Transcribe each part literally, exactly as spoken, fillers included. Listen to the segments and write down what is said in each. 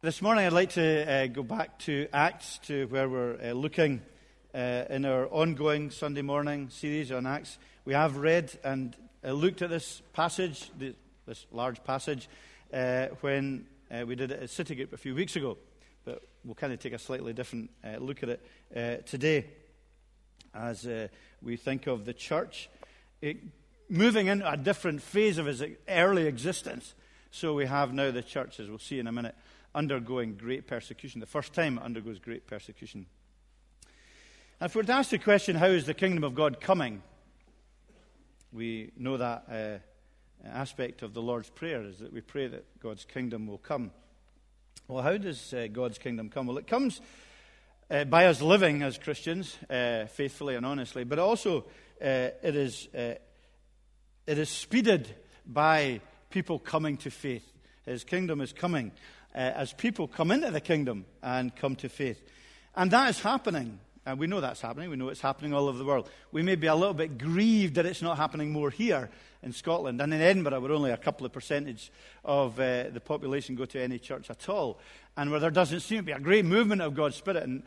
This morning I'd like to uh, go back to Acts, to where we're uh, looking uh, in our ongoing Sunday morning series on Acts. We have read and uh, looked at this passage, this large passage, uh, when uh, we did it at City Group a few weeks ago. But we'll kind of take a slightly different uh, look at it uh, today as uh, we think of the church it, moving into a different phase of its early existence. So we have now the church, as we'll see in a minute, undergoing great persecution. The first time it undergoes great persecution. And if we're to ask the question, how is the kingdom of God coming? We know that uh, aspect of the Lord's Prayer is that we pray that God's kingdom will come. Well, how does uh, God's kingdom come? Well, it comes uh, by us living as Christians, uh, faithfully and honestly, but also uh, it is uh, it is speeded by people coming to faith. His kingdom is coming. Uh, as people come into the kingdom and come to faith. And that is happening. And we know that's happening. We know it's happening all over the world. We may be a little bit grieved that it's not happening more here in Scotland. And in Edinburgh, where only a couple of percentage of uh, the population go to any church at all. And where there doesn't seem to be a great movement of God's Spirit. And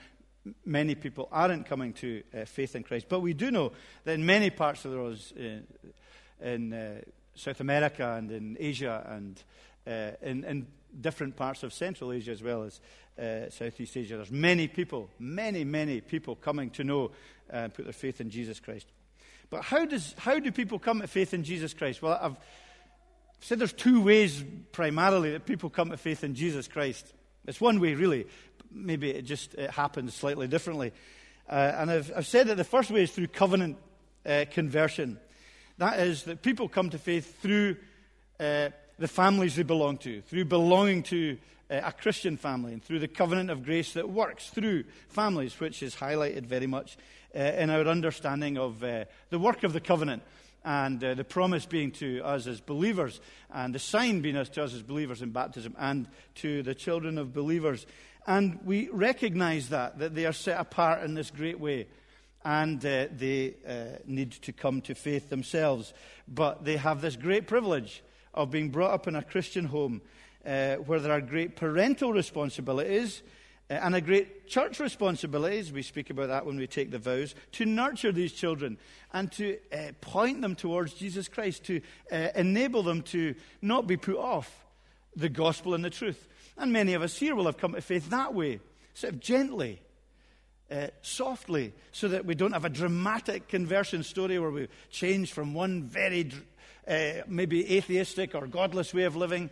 many people aren't coming to uh, faith in Christ. But we do know that in many parts of the world, uh, in uh, South America and in Asia and uh, in, in different parts of Central Asia as well as uh, Southeast Asia. There's many people, many, many people coming to know and uh, put their faith in Jesus Christ. But how does how do people come to faith in Jesus Christ? Well, I've said there's two ways primarily that people come to faith in Jesus Christ. It's one way, really. Maybe it just it happens slightly differently. Uh, and I've, I've said that the first way is through covenant uh, conversion. That is that people come to faith through uh the families they belong to, through belonging to uh, a Christian family, and through the covenant of grace that works through families, which is highlighted very much uh, in our understanding of uh, the work of the covenant, and uh, the promise being to us as believers, and the sign being us to us as believers in baptism, and to the children of believers. And we recognize that, that they are set apart in this great way, and uh, they uh, need to come to faith themselves. But they have this great privilege of being brought up in a Christian home uh, where there are great parental responsibilities uh, and a great church responsibilities. We speak about that when we take the vows, to nurture these children and to uh, point them towards Jesus Christ, to uh, enable them to not be put off the gospel and the truth. And many of us here will have come to faith that way, sort of gently, Uh, softly, so that we don't have a dramatic conversion story where we change from one very uh, maybe atheistic or godless way of living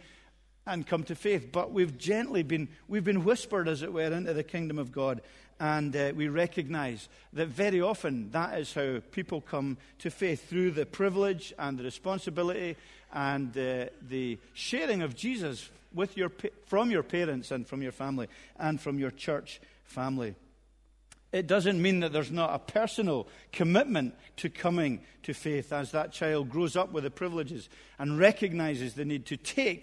and come to faith. But we've gently been, we've been whispered, as it were, into the kingdom of God. And uh, we recognize that very often that is how people come to faith, through the privilege and the responsibility and uh, the sharing of Jesus with your from your parents and from your family and from your church family. It doesn't mean that there's not a personal commitment to coming to faith as that child grows up with the privileges and recognizes the need to take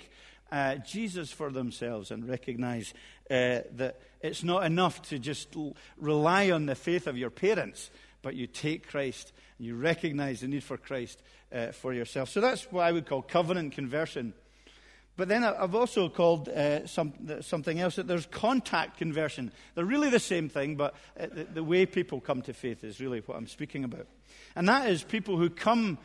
uh, Jesus for themselves and recognize uh, that it's not enough to just l- rely on the faith of your parents, but you take Christ and you recognize the need for Christ uh, for yourself. So that's what I would call covenant conversion. But then I've also called uh, some, something else, that there's contact conversion. They're really the same thing, but the, the way people come to faith is really what I'm speaking about. And that is people who come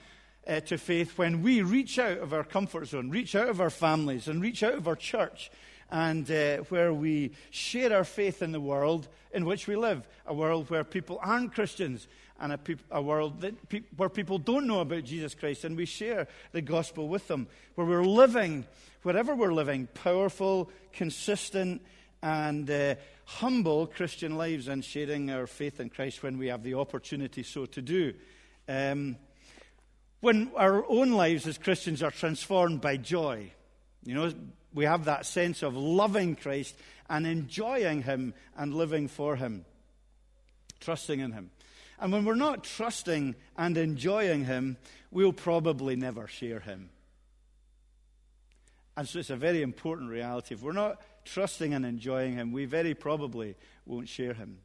uh, to faith when we reach out of our comfort zone, reach out of our families, and reach out of our church, and uh, where we share our faith in the world in which we live, a world where people aren't Christians, and a, peop- a world that pe- where people don't know about Jesus Christ, and we share the gospel with them, where we're living, wherever we're living, powerful, consistent, and uh, humble Christian lives, and sharing our faith in Christ when we have the opportunity so to do. Um, when our own lives as Christians are transformed by joy, you know, we have that sense of loving Christ and enjoying him and living for him, trusting in him. And when we're not trusting and enjoying him, we'll probably never share him. And so it's a very important reality. If we're not trusting and enjoying him, we very probably won't share him.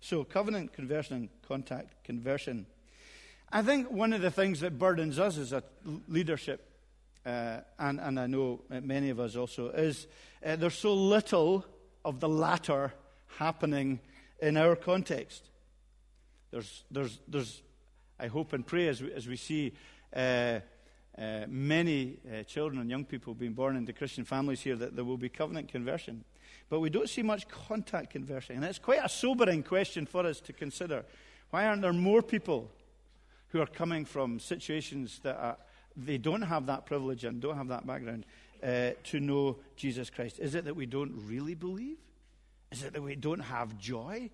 So covenant conversion and contact conversion. I think one of the things that burdens us as a leadership uh, and, and I know many of us also, is uh, there's so little of the latter happening in our context. There's, there's, there's. I hope and pray as we, as we see uh, uh, many uh, children and young people being born into Christian families here, that there will be covenant conversion. But we don't see much contact conversion. And it's quite a sobering question for us to consider. Why aren't there more people who are coming from situations that are, they don't have that privilege and don't have that background uh, to know Jesus Christ? Is it that we don't really believe? Is it that we don't have joy?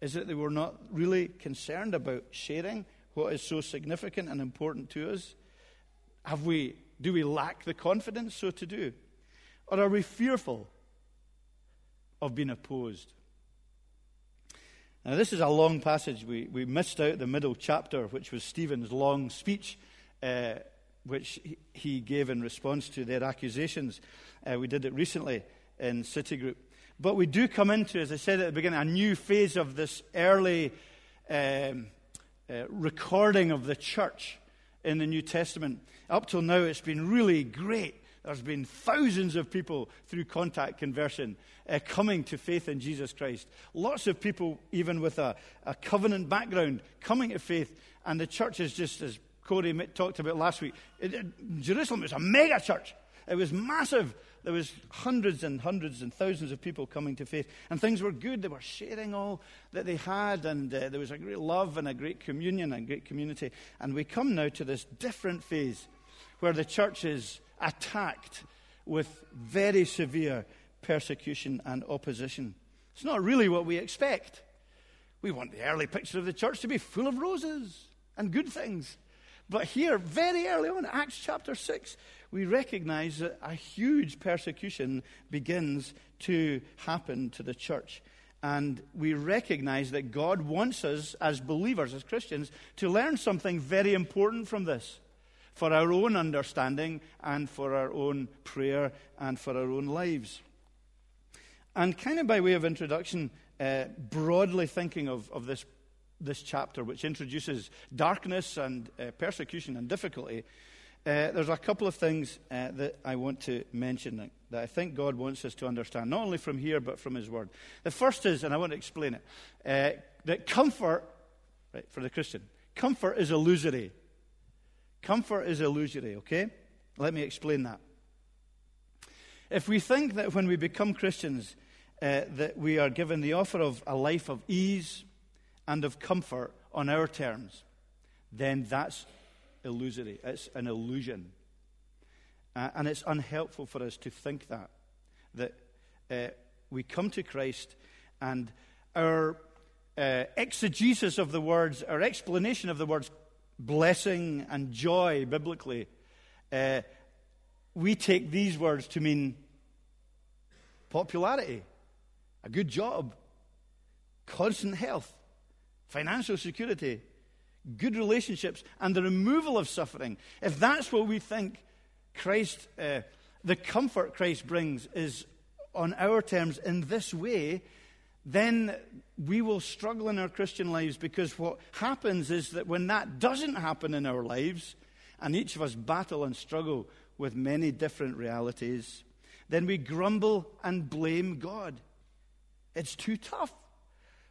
Is it that we're not really concerned about sharing what is so significant and important to us? Have we? Do we lack the confidence so to do? Or are we fearful of being opposed? Now, this is a long passage. We, we missed out the middle chapter, which was Stephen's long speech, uh, which he gave in response to their accusations. Uh, we did it recently in City Group. But we do come into, as I said at the beginning, a new phase of this early um, uh, recording of the church in the New Testament. Up till now, it's been really great. There's been thousands of people through contact conversion uh, coming to faith in Jesus Christ. Lots of people, even with a, a covenant background, coming to faith. And the church is just, as Corey talked about last week, it, it, Jerusalem was a mega church. It was massive. There was hundreds and hundreds and thousands of people coming to faith. And things were good. They were sharing all that they had. And uh, there was a great love and a great communion and great community. And we come now to this different phase where the church is attacked with very severe persecution and opposition. It's not really what we expect. We want the early picture of the church to be full of roses and good things. But here, very early on, Acts chapter six, we recognize that a huge persecution begins to happen to the church. And we recognize that God wants us as believers, as Christians, to learn something very important from this, for our own understanding and for our own prayer and for our own lives. And kind of by way of introduction, uh, broadly thinking of, of this this chapter, which introduces darkness and uh, persecution and difficulty, uh, there's a couple of things uh, that I want to mention that I think God wants us to understand, not only from here, but from His Word. The first is, and I want to explain it, uh, that comfort, right, for the Christian, comfort is illusory. Comfort is illusory, okay? Let me explain that. If we think that when we become Christians, uh, that we are given the offer of a life of ease and of comfort on our terms, then that's illusory. It's an illusion. Uh, and it's unhelpful for us to think that, that uh, we come to Christ and our uh, exegesis of the words, our explanation of the words blessing and joy biblically, uh, we take these words to mean popularity, a good job, constant health, financial security, good relationships, and the removal of suffering. If that's what we think Christ, uh, the comfort Christ brings is on our terms in this way, then we will struggle in our Christian lives, because what happens is that when that doesn't happen in our lives, and each of us battle and struggle with many different realities, then we grumble and blame God. It's too tough.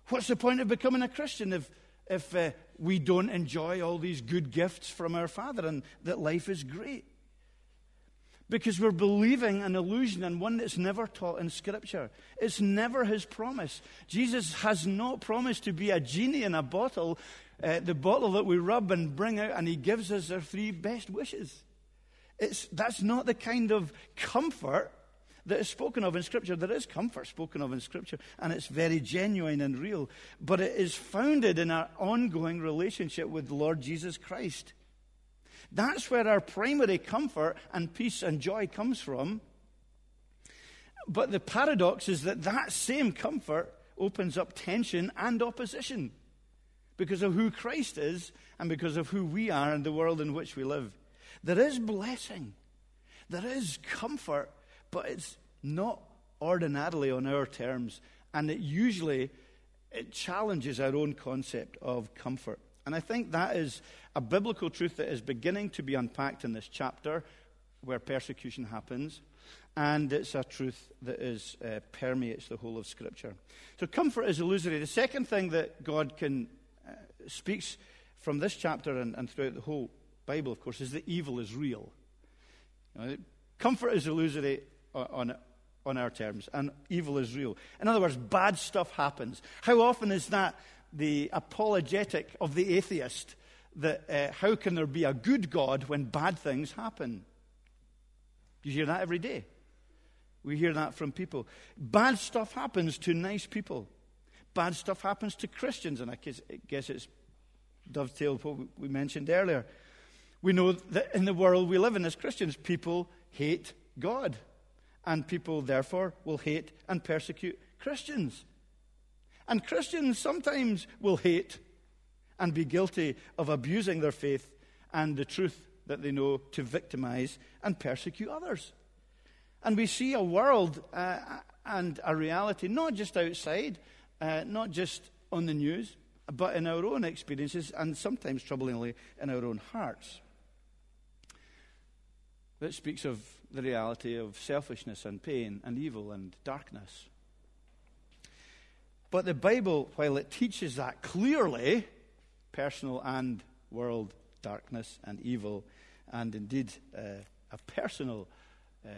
What's the point of becoming a Christian if if uh, we don't enjoy all these good gifts from our Father and that life is great? Because we're believing an illusion and one that's never taught in Scripture. It's never His promise. Jesus has not promised to be a genie in a bottle, uh, the bottle that we rub and bring out, and He gives us our three best wishes. It's, that's not the kind of comfort that is spoken of in Scripture. There is comfort spoken of in Scripture, and it's very genuine and real. But it is founded in our ongoing relationship with the Lord Jesus Christ. That's where our primary comfort and peace and joy comes from. But the paradox is that that same comfort opens up tension and opposition because of who Christ is and because of who we are and the world in which we live. There is blessing. There is comfort, but it's not ordinarily on our terms, and it usually it challenges our own concept of comfort. And I think that is a biblical truth that is beginning to be unpacked in this chapter, where persecution happens, and it's a truth that is uh, permeates the whole of Scripture. So comfort is illusory. The second thing that God can uh, speaks from this chapter and, and throughout the whole Bible, of course, is that evil is real. You know, comfort is illusory on on our terms, and evil is real. In other words, bad stuff happens. How often is that the apologetic of the atheist? That uh, how can there be a good God when bad things happen? You hear that every day. We hear that from people. Bad stuff happens to nice people. Bad stuff happens to Christians, and I guess, I guess it's dovetailed what we mentioned earlier. We know that in the world we live in as Christians, people hate God, and people, therefore, will hate and persecute Christians. And Christians sometimes will hate and be guilty of abusing their faith and the truth that they know to victimize and persecute others. And we see a world uh, and a reality, not just outside, uh, not just on the news, but in our own experiences and sometimes, troublingly, in our own hearts. That speaks of the reality of selfishness and pain and evil and darkness. But the Bible, while it teaches that clearly, personal and world darkness and evil, and indeed uh, a personal uh,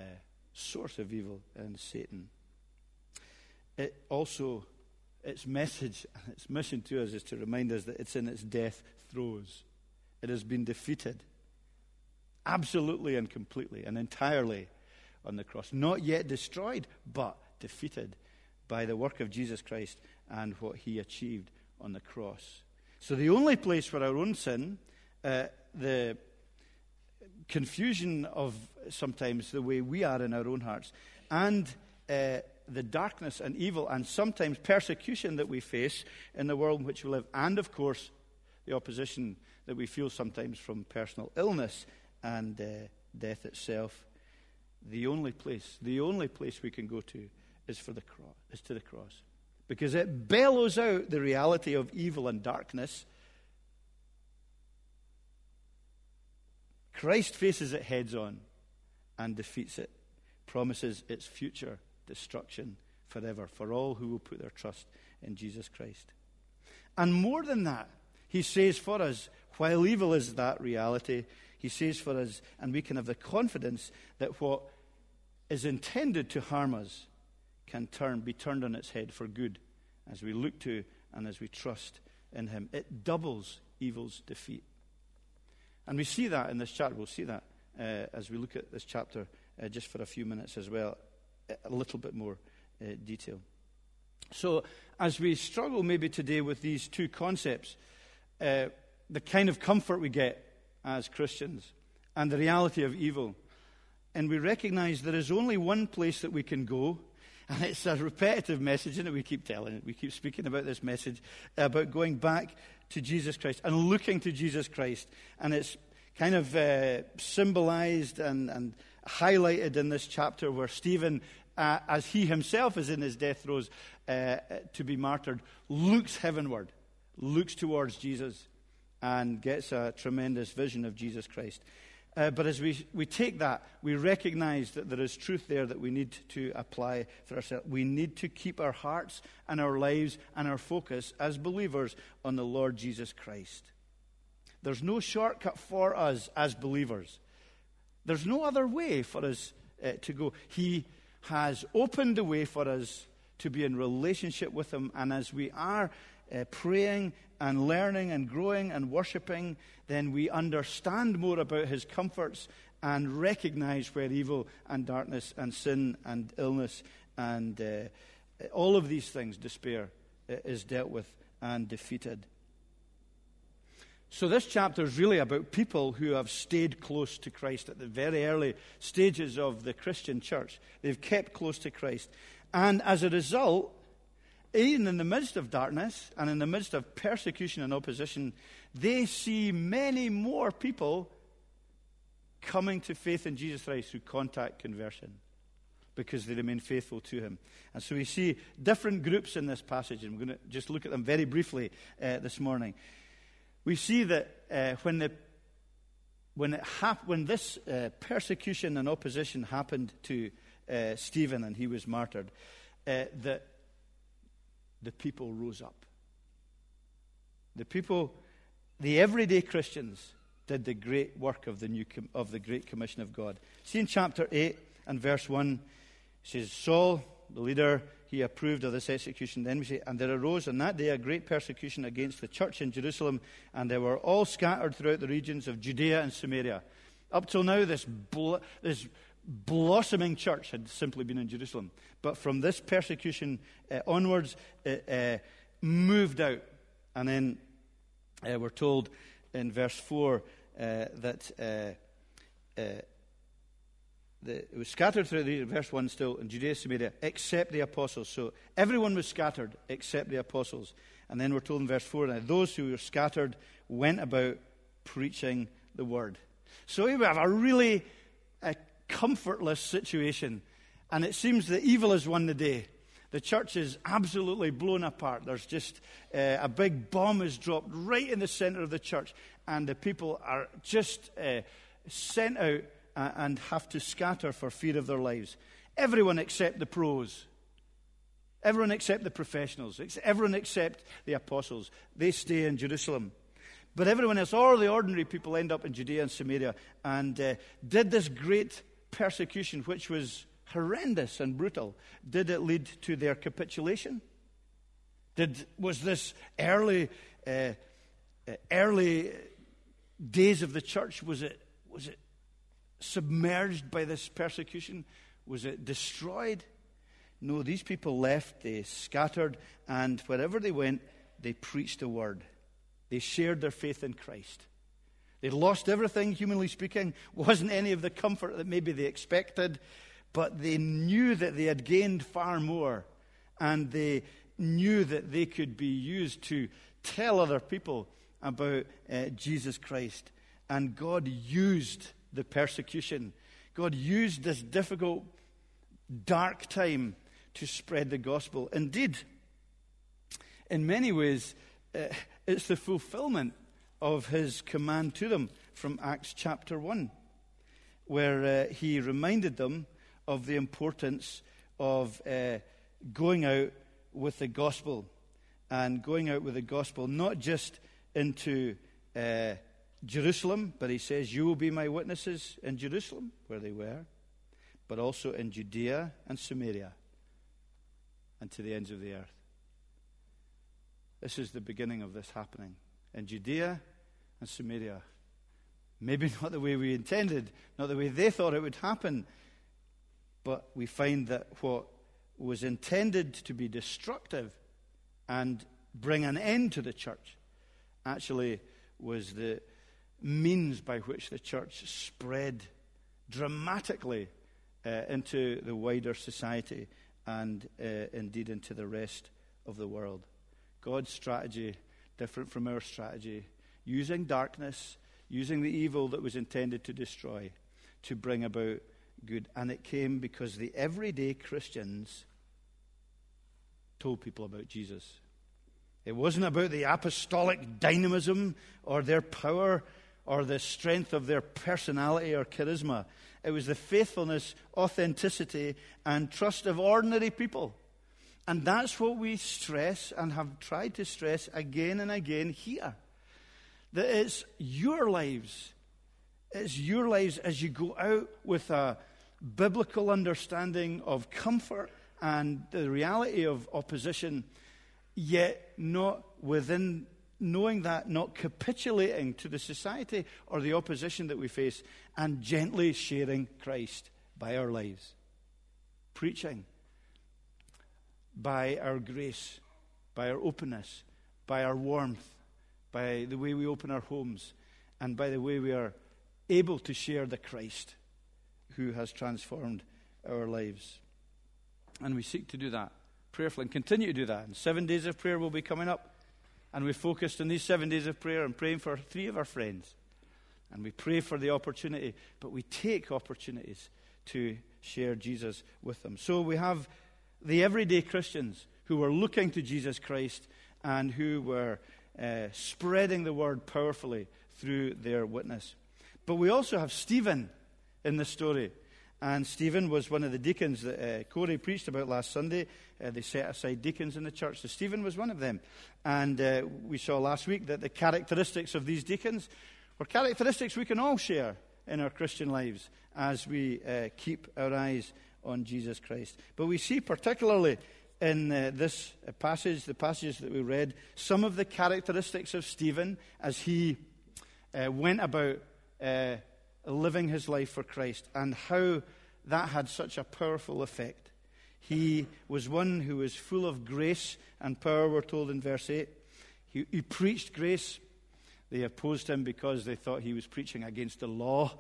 source of evil in Satan. It also, its message and its mission to us is to remind us that it's in its death throes. It has been defeated absolutely and completely and entirely on the cross. Not yet destroyed, but defeated by the work of Jesus Christ and what he achieved on the cross. So the only place where our own sin, uh, the confusion of sometimes the way we are in our own hearts, and uh, the darkness and evil and sometimes persecution that we face in the world in which we live, and of course the opposition that we feel sometimes from personal illness and uh, death itself, the only place, the only place we can go to is for the cross, is to the cross. Because it bellows out the reality of evil and darkness. Christ faces it heads on and defeats it, promises its future destruction forever for all who will put their trust in Jesus Christ. And more than that, he says for us, while evil is that reality, he says for us, and we can have the confidence that what is intended to harm us can turn, be turned on its head for good as we look to and as we trust in him. It doubles evil's defeat. And we see that in this chapter. We'll see that uh, as we look at this chapter uh, just for a few minutes as well, a little bit more uh, detail. So as we struggle maybe today with these two concepts, uh, the kind of comfort we get as Christians and the reality of evil, and we recognize there is only one place that we can go. And it's a repetitive message, and we keep telling it. We keep speaking about this message, about going back to Jesus Christ and looking to Jesus Christ. And it's kind of uh, symbolized and, and highlighted in this chapter where Stephen, uh, as he himself is in his death throes uh, to be martyred, looks heavenward, looks towards Jesus, and gets a tremendous vision of Jesus Christ. Uh, but as we we take that, we recognize that there is truth there that we need to apply for ourselves. We need to keep our hearts and our lives and our focus as believers on the Lord Jesus Christ. There's no shortcut for us as believers. There's no other way for us uh, to go. He has opened the way for us to be in relationship with him. And as we are Uh, praying and learning and growing and worshiping, then we understand more about his comforts and recognize where evil and darkness and sin and illness and uh, all of these things, despair, uh, is dealt with and defeated. So this chapter is really about people who have stayed close to Christ at the very early stages of the Christian church. They've kept close to Christ. And as a result, even in the midst of darkness and in the midst of persecution and opposition, they see many more people coming to faith in Jesus Christ through contact conversion because they remain faithful to him. And so we see different groups in this passage, and we're going to just look at them very briefly uh, this morning. We see that uh, when the when it hap- when this uh, persecution and opposition happened to uh, Stephen and he was martyred, uh, that the people rose up. The people, the everyday Christians, did the great work of the new com- of the Great Commission of God. See in chapter eight and verse one, it says, Saul, the leader, he approved of this execution. Then we say, and there arose on that day a great persecution against the church in Jerusalem, and they were all scattered throughout the regions of Judea and Samaria. Up till now, this bl- this blossoming church had simply been in Jerusalem. But from this persecution uh, onwards, it uh, moved out. And then uh, we're told in verse four uh, that... Uh, uh, The, it was scattered through the verse one still in Judea, Samaria, except the apostles. So everyone was scattered except the apostles. And then we're told in verse four, now those who were scattered went about preaching the word. So we have a really a comfortless situation. And it seems that evil has won the day. The church is absolutely blown apart. There's just uh, a big bomb is dropped right in the center of the church. And the people are just uh, sent out and have to scatter for fear of their lives. Everyone except the pros. Everyone except the professionals. Everyone except the apostles. They stay in Jerusalem. But everyone else, all the ordinary people, end up in Judea and Samaria and uh, did this great persecution, which was horrendous and brutal. Did it lead to their capitulation? Did was this early, uh, early days of the church? Was it was it? submerged by this persecution? Was it destroyed? No, these people left, they scattered, and wherever they went, they preached the word. They shared their faith in Christ. They lost everything, humanly speaking. Wasn't any of the comfort that maybe they expected, but they knew that they had gained far more, and they knew that they could be used to tell other people about uh, Jesus Christ. And God used the persecution. God used this difficult, dark time to spread the gospel. Indeed, in many ways, uh, it's the fulfillment of his command to them from Acts chapter one, where uh, he reminded them of the importance of uh, going out with the gospel, and going out with the gospel not just into uh Jerusalem, but he says, you will be my witnesses in Jerusalem, where they were, but also in Judea and Samaria and to the ends of the earth. This is the beginning of this happening in Judea and Samaria. Maybe not the way we intended, not the way they thought it would happen, but we find that what was intended to be destructive and bring an end to the church actually was the means by which the church spread dramatically uh, into the wider society and uh, indeed into the rest of the world. God's strategy, different from our strategy, using darkness, using the evil that was intended to destroy, to bring about good. And it came because the everyday Christians told people about Jesus. It wasn't about the apostolic dynamism or their power or the strength of their personality or charisma. It was the faithfulness, authenticity, and trust of ordinary people. And that's what we stress and have tried to stress again and again here. That it's your lives. It's your lives as you go out with a biblical understanding of comfort and the reality of opposition, yet not within, knowing that, not capitulating to the society or the opposition that we face, and gently sharing Christ by our lives. Preaching by our grace, by our openness, by our warmth, by the way we open our homes, and by the way we are able to share the Christ who has transformed our lives. And we seek to do that prayerfully and continue to do that. And seven days of prayer will be coming up. And we focused on these seven days of prayer and praying for three of our friends. And we pray for the opportunity, but we take opportunities to share Jesus with them. So we have the everyday Christians who were looking to Jesus Christ and who were uh, spreading the word powerfully through their witness. But we also have Stephen in this story. And Stephen was one of the deacons that uh, Corey preached about last Sunday. Uh, they set aside deacons in the church. So Stephen was one of them. And uh, we saw last week that the characteristics of these deacons were characteristics we can all share in our Christian lives as we uh, keep our eyes on Jesus Christ. But we see particularly in uh, this passage, the passages that we read, some of the characteristics of Stephen as he uh, went about uh, living his life for Christ, and how that had such a powerful effect. He was one who was full of grace and power, we're told in verse eight. He, he preached grace. They opposed him because they thought he was preaching against the law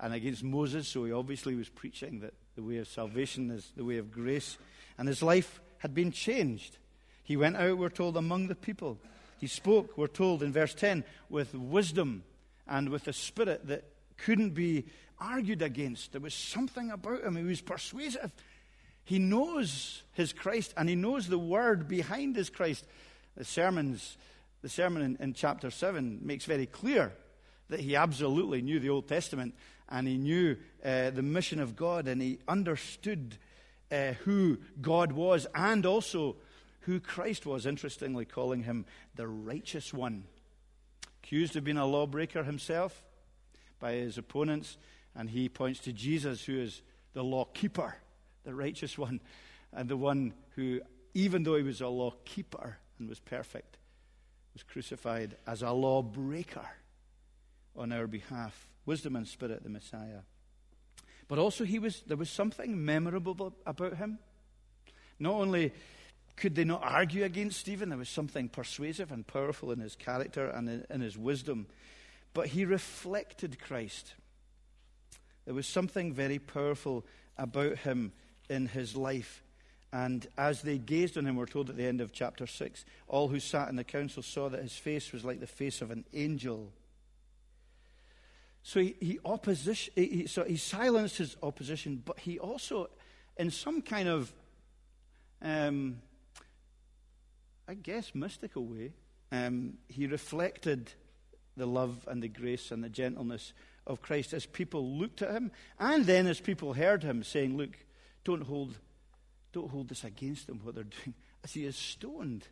and against Moses, so he obviously was preaching that the way of salvation is the way of grace. And his life had been changed. He went out, we're told, among the people. He spoke, we're told in verse ten, with wisdom and with a spirit that couldn't be argued against. There was something about him. He was persuasive. He knows his Christ, and he knows the word behind his Christ. The sermons, the sermon in, in chapter seven makes very clear that he absolutely knew the Old Testament, and he knew uh, the mission of God, and he understood uh, who God was, and also who Christ was, interestingly calling him the righteous one. Accused of being a lawbreaker himself by his opponents, and he points to Jesus, who is the law keeper, the righteous one, and the one who, even though he was a law keeper and was perfect, was crucified as a lawbreaker on our behalf. Wisdom and spirit, the Messiah. But also he was there was something memorable about him. Not only could they not argue against Stephen, there was something persuasive and powerful in his character and in, in his wisdom. But he reflected Christ. There was something very powerful about him in his life. And as they gazed on him, we're told at the end of chapter six, all who sat in the council saw that his face was like the face of an angel. So he, he, opposition, he, so he silenced his opposition, but he also, in some kind of, um, I guess, mystical way, um, he reflected the love and the grace and the gentleness of Christ as people looked at him, and then as people heard him saying, look, don't hold don't hold this against them, what they're doing, as he is stoned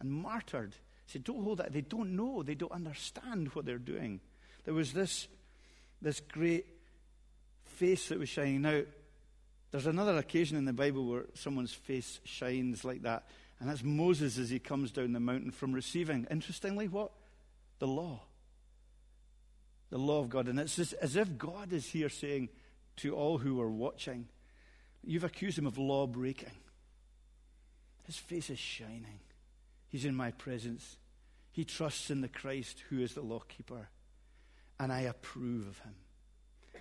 and martyred. He said, don't hold that. They don't know. They don't understand what they're doing. There was this, this great face that was shining out. There's another occasion in the Bible where someone's face shines like that, and that's Moses as he comes down the mountain from receiving, interestingly, what? The law. The law of God. And it's just as if God is here saying to all who are watching, you've accused him of law breaking. His face is shining. He's in my presence. He trusts in the Christ who is the law keeper. And I approve of him.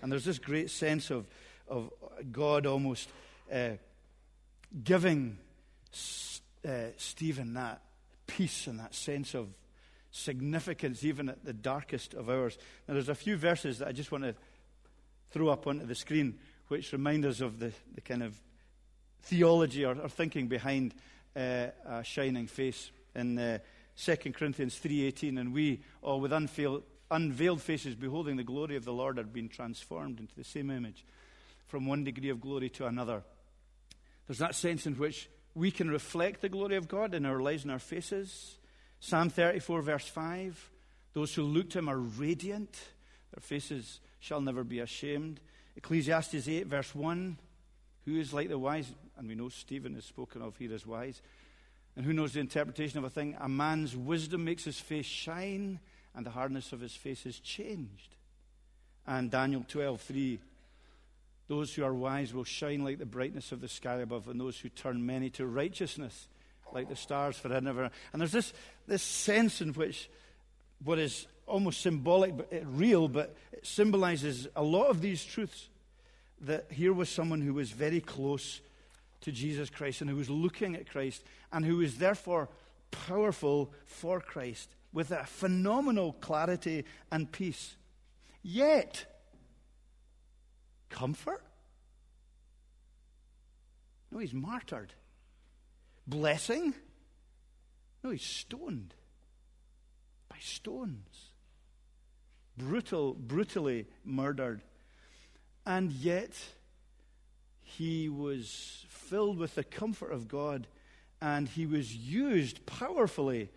And there's this great sense of, of God almost uh, giving S- uh, Stephen that peace and that sense of significance, even at the darkest of hours. Now, there's a few verses that I just want to throw up onto the screen, which remind us of the, the kind of theology or, or thinking behind uh, a shining face in uh, Second Corinthians three eighteen. And we all with unveiled Unveiled faces, beholding the glory of the Lord, are being transformed into the same image from one degree of glory to another. There's that sense in which we can reflect the glory of God in our lives and our faces. Psalm thirty-four, verse five, those who look to him are radiant. Their faces shall never be ashamed. Ecclesiastes eight, verse one, who is like the wise? And we know Stephen is spoken of here as wise. And who knows the interpretation of a thing? A man's wisdom makes his face shine, and the hardness of his face is changed. And Daniel twelve three, those who are wise will shine like the brightness of the sky above, and those who turn many to righteousness like the stars forever. And there's this, this sense in which what is almost symbolic, but real, but it symbolizes a lot of these truths, that here was someone who was very close to Jesus Christ and who was looking at Christ and who was therefore powerful for Christ, with a phenomenal clarity and peace. Yet, comfort? No, he's martyred. Blessing? No, he's stoned. By stones. brutal, brutally murdered. And yet, he was filled with the comfort of God, and he was used powerfully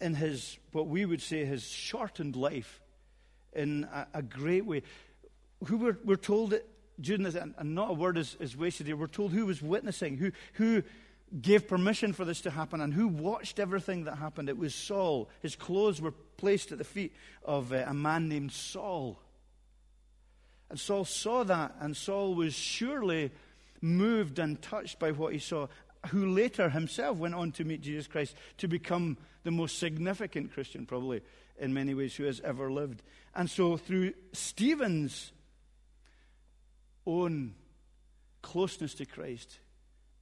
in his, what we would say, his shortened life in a, a great way. Who we're, we're told that during this, and not a word is, is wasted here, we're told who was witnessing, who who gave permission for this to happen, and who watched everything that happened. It was Saul. His clothes were placed at the feet of a man named Saul. And Saul saw that, and Saul was surely moved and touched by what he saw, who later himself went on to meet Jesus Christ, to become the most significant Christian, probably, in many ways, who has ever lived. And so through Stephen's own closeness to Christ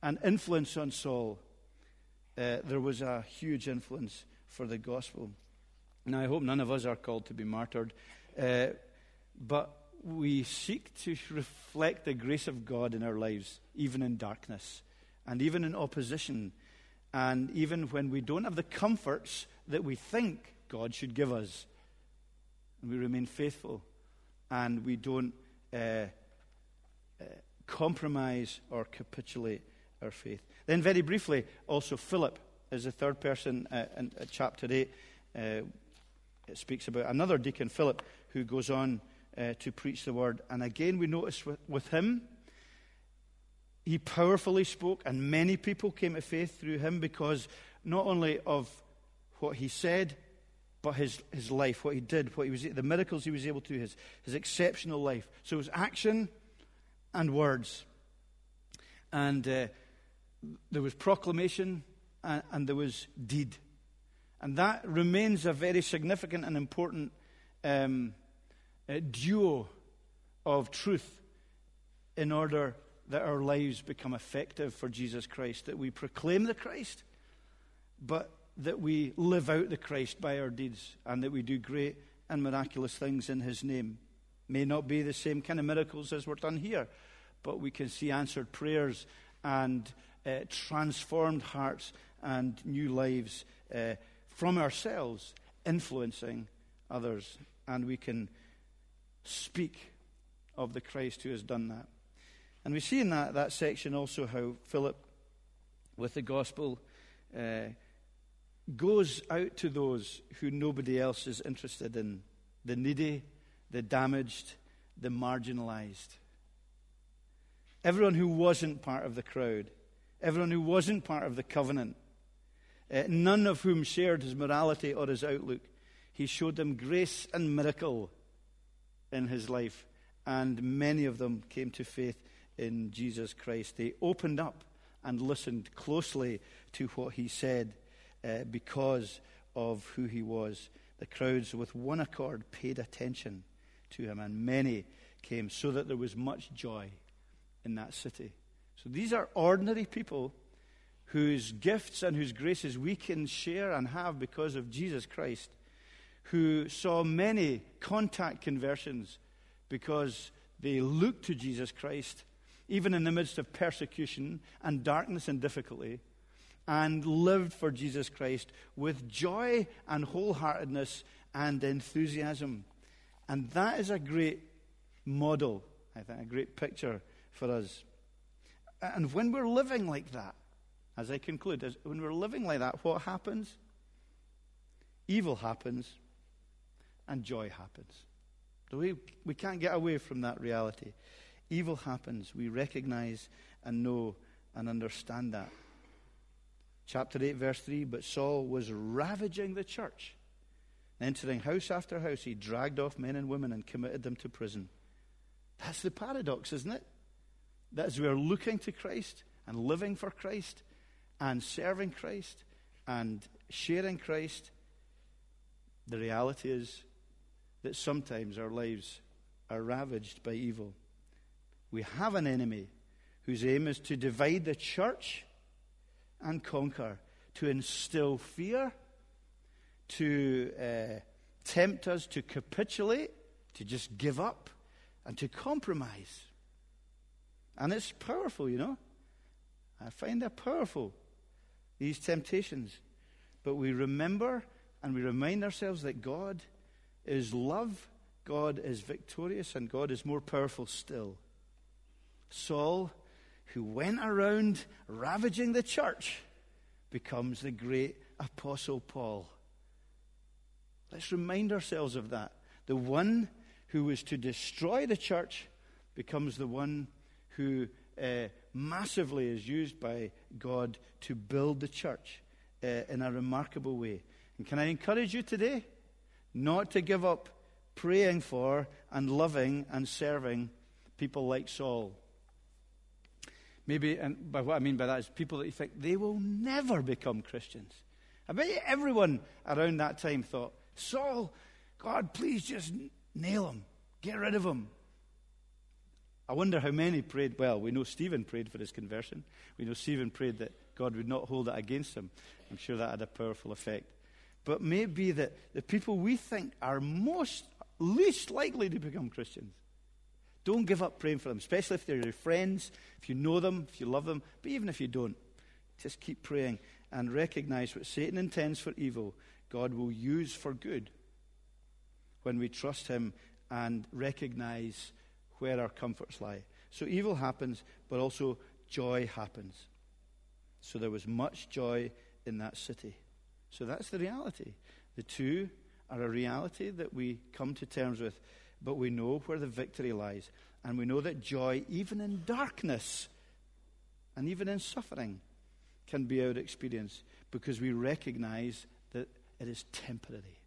and influence on Saul, uh, there was a huge influence for the gospel. Now, I hope none of us are called to be martyred, uh, but we seek to reflect the grace of God in our lives, even in darkness, and even in opposition, and even when we don't have the comforts that we think God should give us. And we remain faithful, and we don't uh, uh, compromise or capitulate our faith. Then very briefly, also Philip is the third person uh, in uh, chapter eight. Uh, it speaks about another deacon, Philip, who goes on Uh, to preach the word. And again, we notice with, with him, he powerfully spoke, and many people came to faith through him because not only of what he said, but his, his life, what he did, what he was, the miracles he was able to do, his, his exceptional life. So it was action and words. And uh, there was proclamation and, and there was deed. And that remains a very significant and important um A duo of truth in order that our lives become effective for Jesus Christ, that we proclaim the Christ, but that we live out the Christ by our deeds, and that we do great and miraculous things in his name. May not be the same kind of miracles as were done here, but we can see answered prayers and uh, transformed hearts and new lives uh, from ourselves, influencing others, and we can speak of the Christ who has done that. And we see in that, that section also how Philip, with the gospel, uh, goes out to those who nobody else is interested in, the needy, the damaged, the marginalized. Everyone who wasn't part of the crowd, everyone who wasn't part of the covenant, uh, none of whom shared his morality or his outlook, he showed them grace and miracle in his life, and many of them came to faith in Jesus Christ. They opened up and listened closely to what he said uh, because of who he was. The crowds with one accord paid attention to him, and many came, so that there was much joy in that city. So these are ordinary people whose gifts and whose graces we can share and have because of Jesus Christ, who saw many contact conversions because they looked to Jesus Christ, even in the midst of persecution and darkness and difficulty, and lived for Jesus Christ with joy and wholeheartedness and enthusiasm. And that is a great model, I think, a great picture for us. And when we're living like that, as I conclude, as, when we're living like that, what happens? Evil happens. And joy happens. We, we can't get away from that reality. Evil happens. We recognize and know and understand that. Chapter eight, verse three, but Saul was ravaging the church. Entering house after house, he dragged off men and women and committed them to prison. That's the paradox, isn't it? That is, we are looking to Christ and living for Christ and serving Christ and sharing Christ. The reality is that sometimes our lives are ravaged by evil. We have an enemy whose aim is to divide the church and conquer, to instill fear, to uh, tempt us to capitulate, to just give up, and to compromise. And it's powerful, you know. I find that powerful, these temptations. But we remember and we remind ourselves that God is love. God is victorious and God is more powerful still. Saul, who went around ravaging the church, becomes the great Apostle Paul. Let's remind ourselves of that. The one who was to destroy the church becomes the one who uh, massively is used by God to build the church uh, in a remarkable way. And can I encourage you today not to give up praying for and loving and serving people like Saul? Maybe, and by what I mean by that is people that you think they will never become Christians. I bet you everyone around that time thought, Saul, God, please just nail him. Get rid of him. I wonder how many prayed. Well, we know Stephen prayed for his conversion. We know Stephen prayed that God would not hold it against him. I'm sure that had a powerful effect. But maybe that the people we think are most, least likely to become Christians, don't give up praying for them, especially if they're your friends, if you know them, if you love them. But even if you don't, just keep praying and recognize what Satan intends for evil, God will use for good when we trust him and recognize where our comforts lie. So evil happens, but also joy happens. So there was much joy in that city. So that's the reality. The two are a reality that we come to terms with, but we know where the victory lies. And we know that joy, even in darkness and even in suffering, can be our experience because we recognize that it is temporary.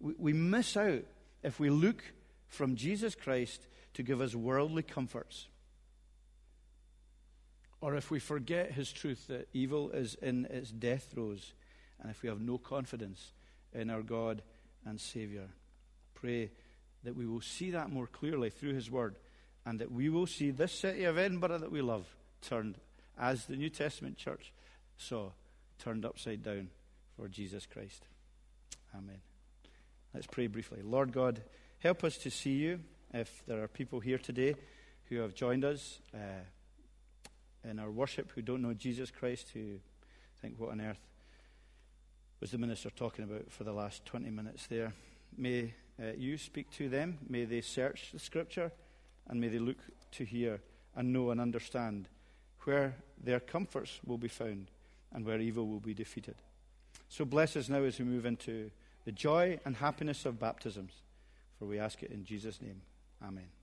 We, we miss out if we look from Jesus Christ to give us worldly comforts, or if we forget his truth that evil is in its death throes, and if we have no confidence in our God and Savior. Pray that we will see that more clearly through his word, and that we will see this city of Edinburgh that we love turned, as the New Testament church saw, turned upside down for Jesus Christ. Amen. Let's pray briefly. Lord God, help us to see you. If there are people here today who have joined us uh, in our worship who don't know Jesus Christ, who think, what on earth was the minister talking about for the last twenty minutes there? May uh, you speak to them. May they search the scripture, and may they look to hear and know and understand where their comforts will be found and where evil will be defeated. So bless us now as we move into the joy and happiness of baptisms, for we ask it in Jesus' name. Amen.